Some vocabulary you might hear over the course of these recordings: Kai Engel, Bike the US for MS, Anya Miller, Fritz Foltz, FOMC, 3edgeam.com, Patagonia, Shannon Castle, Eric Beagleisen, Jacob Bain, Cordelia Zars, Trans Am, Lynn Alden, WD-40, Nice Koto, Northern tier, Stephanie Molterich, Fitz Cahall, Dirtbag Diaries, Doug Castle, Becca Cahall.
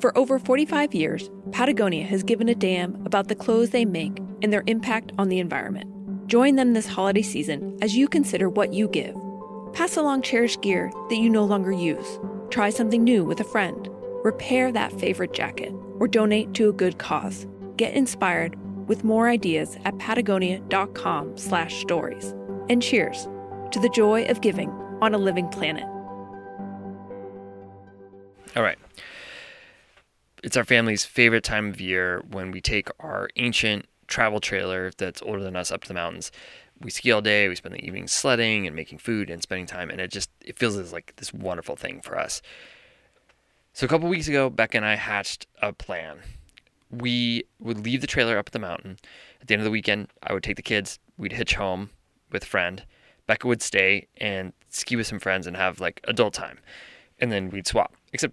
For over 45 years, Patagonia has given a damn about the clothes they make and their impact on the environment. Join them this holiday season as you consider what you give. Pass along cherished gear that you no longer use. Try something new with a friend. Repair that favorite jacket or donate to a good cause. Get inspired with more ideas at patagonia.com/stories. And cheers to the joy of giving on a living planet. All right. It's our family's favorite time of year when we take our ancient travel trailer that's older than us up to the mountains. We ski all day, we spend the evening sledding and making food and spending time, and it feels like this wonderful thing for us. So a couple weeks ago, Becca and I hatched a plan. We would leave the trailer up at the mountain. At the end of the weekend, I would take the kids, we'd hitch home with a friend. Becca would stay and ski with some friends and have like adult time. And then we'd swap. Except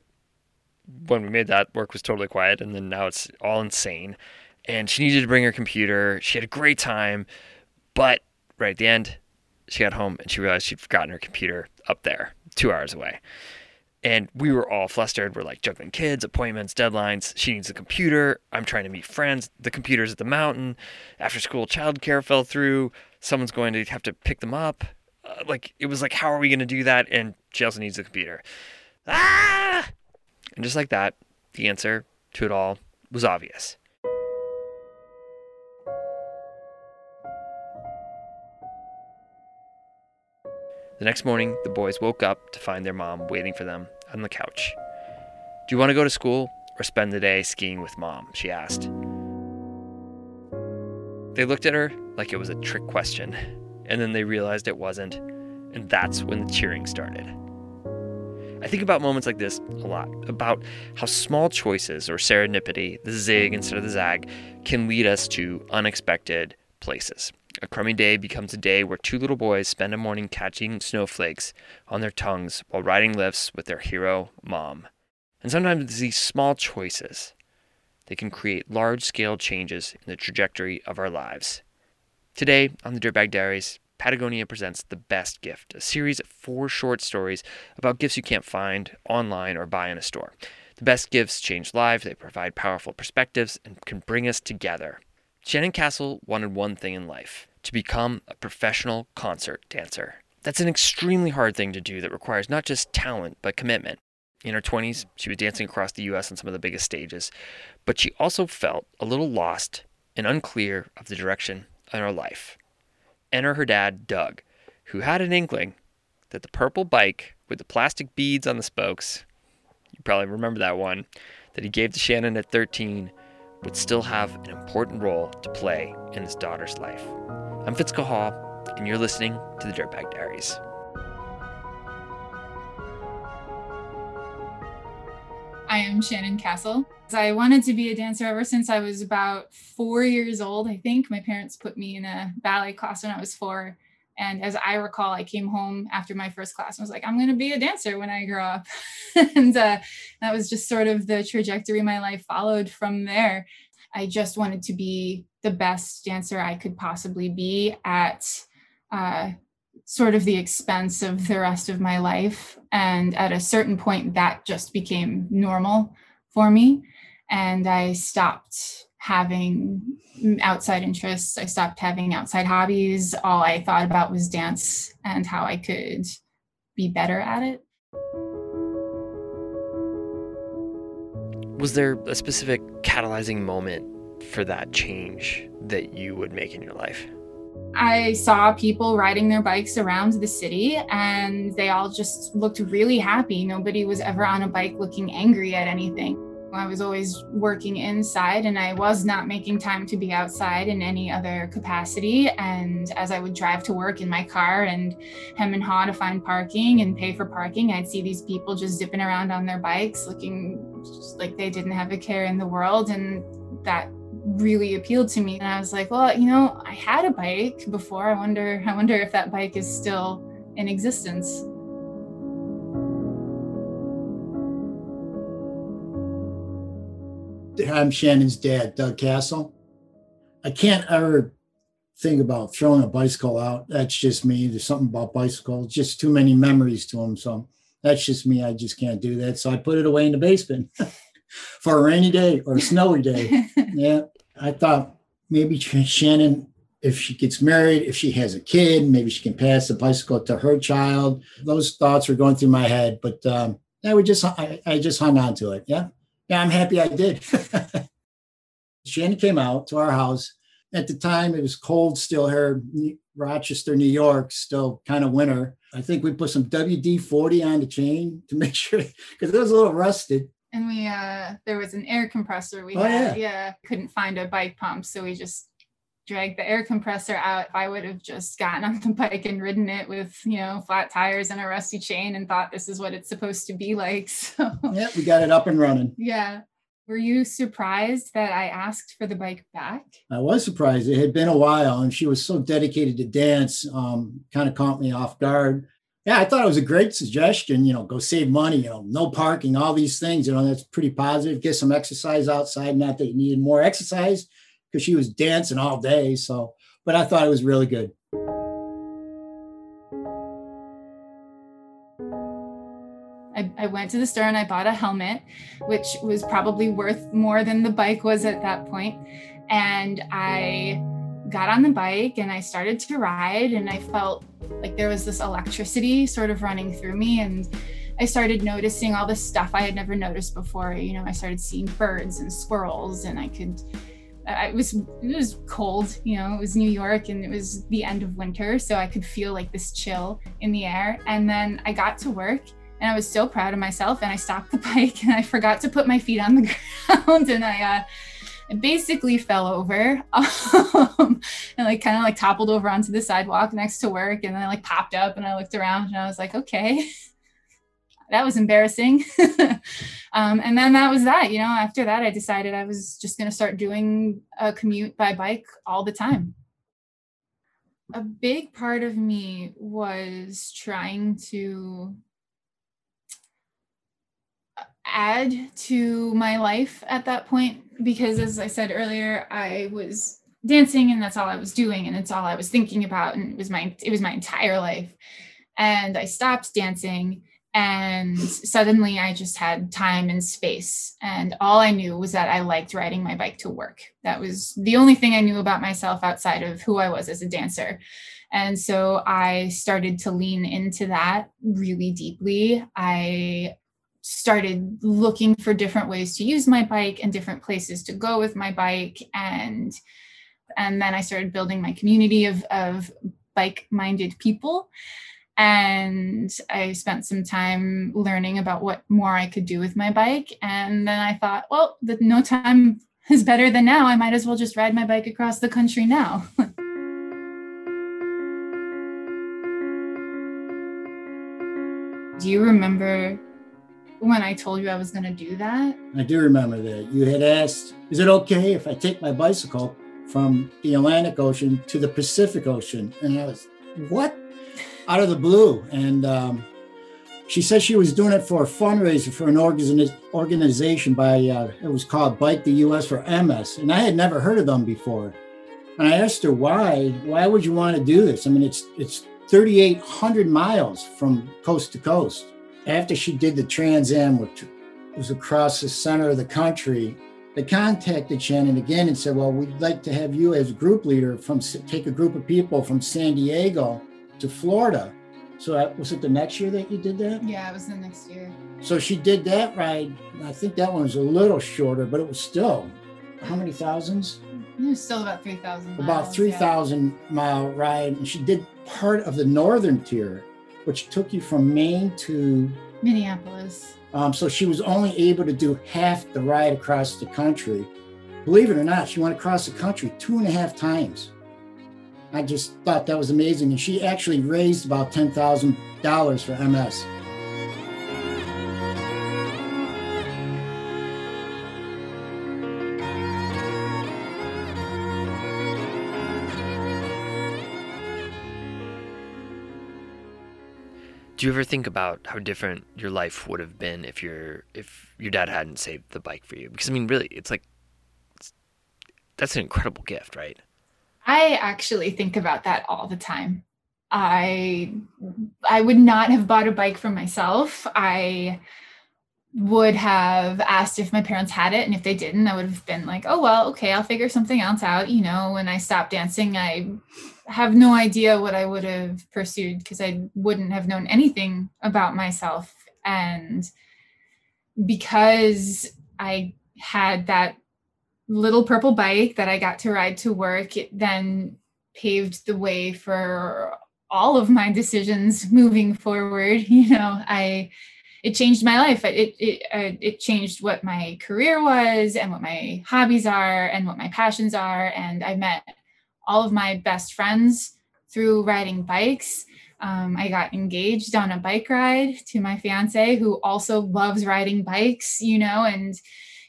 when we made that, work was totally quiet, and then now it's all insane. And she needed to bring her computer. She had a great time, but right at the end, she got home and she realized she'd forgotten her computer up there, 2 hours away. And we were all flustered. We're like juggling kids, appointments, deadlines. She needs a computer. I'm trying to meet friends. The computer's at the mountain. After school, childcare fell through. Someone's going to have to pick them up. How are we going to do that? And she also needs the computer. Ah! And just like that, the answer to it all was obvious. The next morning, the boys woke up to find their mom waiting for them on the couch. "Do you want to go to school or spend the day skiing with Mom?" she asked. They looked at her like it was a trick question, and then they realized it wasn't, and that's when the cheering started. I think about moments like this a lot, about how small choices or serendipity, the zig instead of the zag, can lead us to unexpected places. A crummy day becomes a day where two little boys spend a morning catching snowflakes on their tongues while riding lifts with their hero mom. And sometimes it's these small choices that can create large-scale changes in the trajectory of our lives. Today on the Dirtbag Diaries, Patagonia presents The Best Gift, a series of 4 short stories about gifts you can't find online or buy in a store. The best gifts change lives, they provide powerful perspectives, and can bring us together. Shannon Castle wanted one thing in life, to become a professional concert dancer. That's an extremely hard thing to do that requires not just talent, but commitment. In her 20s, she was dancing across the U.S. on some of the biggest stages, but she also felt a little lost and unclear of the direction in her life. Enter her dad, Doug, who had an inkling that the purple bike with the plastic beads on the spokes, you probably remember that one, that he gave to Shannon at 13, would still have an important role to play in his daughter's life. I'm Fitz Cahall, and you're listening to the Dirtbag Diaries. I am Shannon Castle. I wanted to be a dancer ever since I was about 4 years old, I think. My parents put me in a ballet class when I was 4. And as I recall, I came home after my first class and was like, I'm going to be a dancer when I grow up. And that was just sort of the trajectory my life followed from there. I just wanted to be the best dancer I could possibly be at sort of the expense of the rest of my life. And at a certain point, that just became normal for me. And I stopped having outside interests. I stopped having outside hobbies. All I thought about was dance and how I could be better at it. Was there a specific catalyzing moment for that change that you would make in your life? I saw people riding their bikes around the city and they all just looked really happy. Nobody was ever on a bike looking angry at anything. I was always working inside and I was not making time to be outside in any other capacity. And as I would drive to work in my car and hem and haw to find parking and pay for parking, I'd see these people just zipping around on their bikes looking just like they didn't have a care in the world. And that really appealed to me. And I was like, well, I had a bike before. I wonder if that bike is still in existence. I'm Shannon's dad, Doug Castle. I can't ever think about throwing a bicycle out. That's just me. There's something about bicycles, just too many memories to them. So that's just me. I just can't do that. So I put it away in the basement. for a rainy day or a snowy day. Yeah, I thought maybe Shannon, if she gets married, if she has a kid, maybe she can pass the bicycle to her child. Those thoughts were going through my head, but I just hung on to it. Yeah. Yeah, I'm happy I did. Shannon came out to our house. At the time, it was cold still here, Rochester, New York, still kind of winter. I think we put some WD-40 on the chain to make sure, because it was a little rusted. And we, there was an air compressor we had. Yeah, couldn't find a bike pump, so we just dragged the air compressor out. I would have just gotten on the bike and ridden it with, you know, flat tires and a rusty chain and thought this is what it's supposed to be like. So yeah, we got it up and running. Yeah. Were you surprised that I asked for the bike back? I was surprised. It had been a while, and she was so dedicated to dance, kind of caught me off guard. Yeah, I thought it was a great suggestion, you know, go save money, you know, no parking, all these things, you know, that's pretty positive. Get some exercise outside, not that you needed more exercise, because she was dancing all day. So, but I thought it was really good. I went to the store and I bought a helmet, which was probably worth more than the bike was at that point. And I got on the bike and I started to ride, and I felt like there was this electricity sort of running through me. And I started noticing all this stuff I had never noticed before. You know, I started seeing birds and squirrels, and it was cold, you know, it was New York and it was the end of winter. So I could feel like this chill in the air. And then I got to work and I was so proud of myself, and I stopped the bike and I forgot to put my feet on the ground, and I basically fell over and kind of toppled over onto the sidewalk next to work. And then I popped up and I looked around and I was like, okay, that was embarrassing. And then that was that, you know, after that, I decided I was just going to start doing a commute by bike all the time. A big part of me was trying to add to my life at that point, because as I said earlier, I was dancing and that's all I was doing. And it's all I was thinking about. And it was my entire life. And I stopped dancing, and suddenly I just had time and space. And all I knew was that I liked riding my bike to work. That was the only thing I knew about myself outside of who I was as a dancer. And so I started to lean into that really deeply. I started looking for different ways to use my bike and different places to go with my bike. And then I started building my community of bike-minded people. And I spent some time learning about what more I could do with my bike. And then I thought, well, no time is better than now. I might as well just ride my bike across the country now. Do you remember when I told you I was going to do that? I do remember that. You had asked, is it okay if I take my bicycle from the Atlantic Ocean to the Pacific Ocean? And I was, what? Out of the blue. And she said she was doing it for a fundraiser for an organization by, it was called Bike the US for MS. And I had never heard of them before. And I asked her, why would you want to do this? I mean, it's 3,800 miles from coast to coast. After she did the Trans Am, which was across the center of the country, they contacted Shannon again and said, well, we'd like to have you as group leader take a group of people from San Diego to Florida. So was it the next year that you did that? Yeah, it was the next year. So she did that ride. I think that one was a little shorter, but it was still, how many thousands? It was still about 3,000 miles. About 3,000 mile ride. And she did part of the Northern tier, which took you from Maine to Minneapolis. So she was only able to do half the ride across the country. Believe it or not, she went across the country 2.5 times. I just thought that was amazing. And she actually raised about $10,000 for MS. Do you ever think about how different your life would have been if your dad hadn't saved the bike for you? Because I mean, really, that's an incredible gift, right? I actually think about that all the time. I would not have bought a bike for myself. I would have asked if my parents had it. And if they didn't, I would have been like, oh, well, okay, I'll figure something else out. You know, when I stopped dancing, I have no idea what I would have pursued because I wouldn't have known anything about myself. And because I had that little purple bike that I got to ride to work, it then paved the way for all of my decisions moving forward. You know, it changed my life. It changed what my career was and what my hobbies are and what my passions are. And I met all of my best friends through riding bikes. I got engaged on a bike ride to my fiance, who also loves riding bikes, you know, and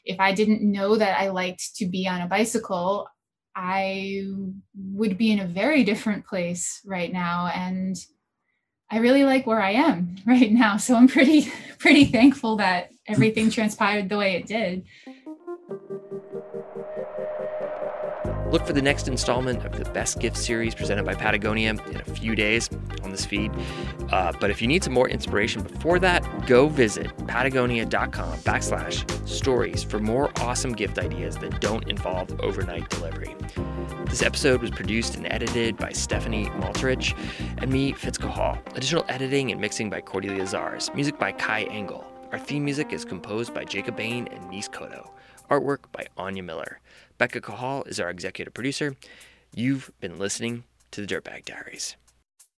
if I didn't know that I liked to be on a bicycle, I would be in a very different place right now. And I really like where I am right now. So I'm pretty thankful that everything transpired the way it did. Look for the next installment of the Best Gift series presented by Patagonia in a few days on this feed. But if you need some more inspiration before that, go visit patagonia.com/stories for more awesome gift ideas that don't involve overnight delivery. This episode was produced and edited by Stephanie Molterich and me, Fitz Cahall. Additional editing and mixing by Cordelia Zars. Music by Kai Engel. Our theme music is composed by Jacob Bain and Nice Koto. Artwork by Anya Miller. Becca Cahall is our executive producer. You've been listening to the Dirtbag Diaries.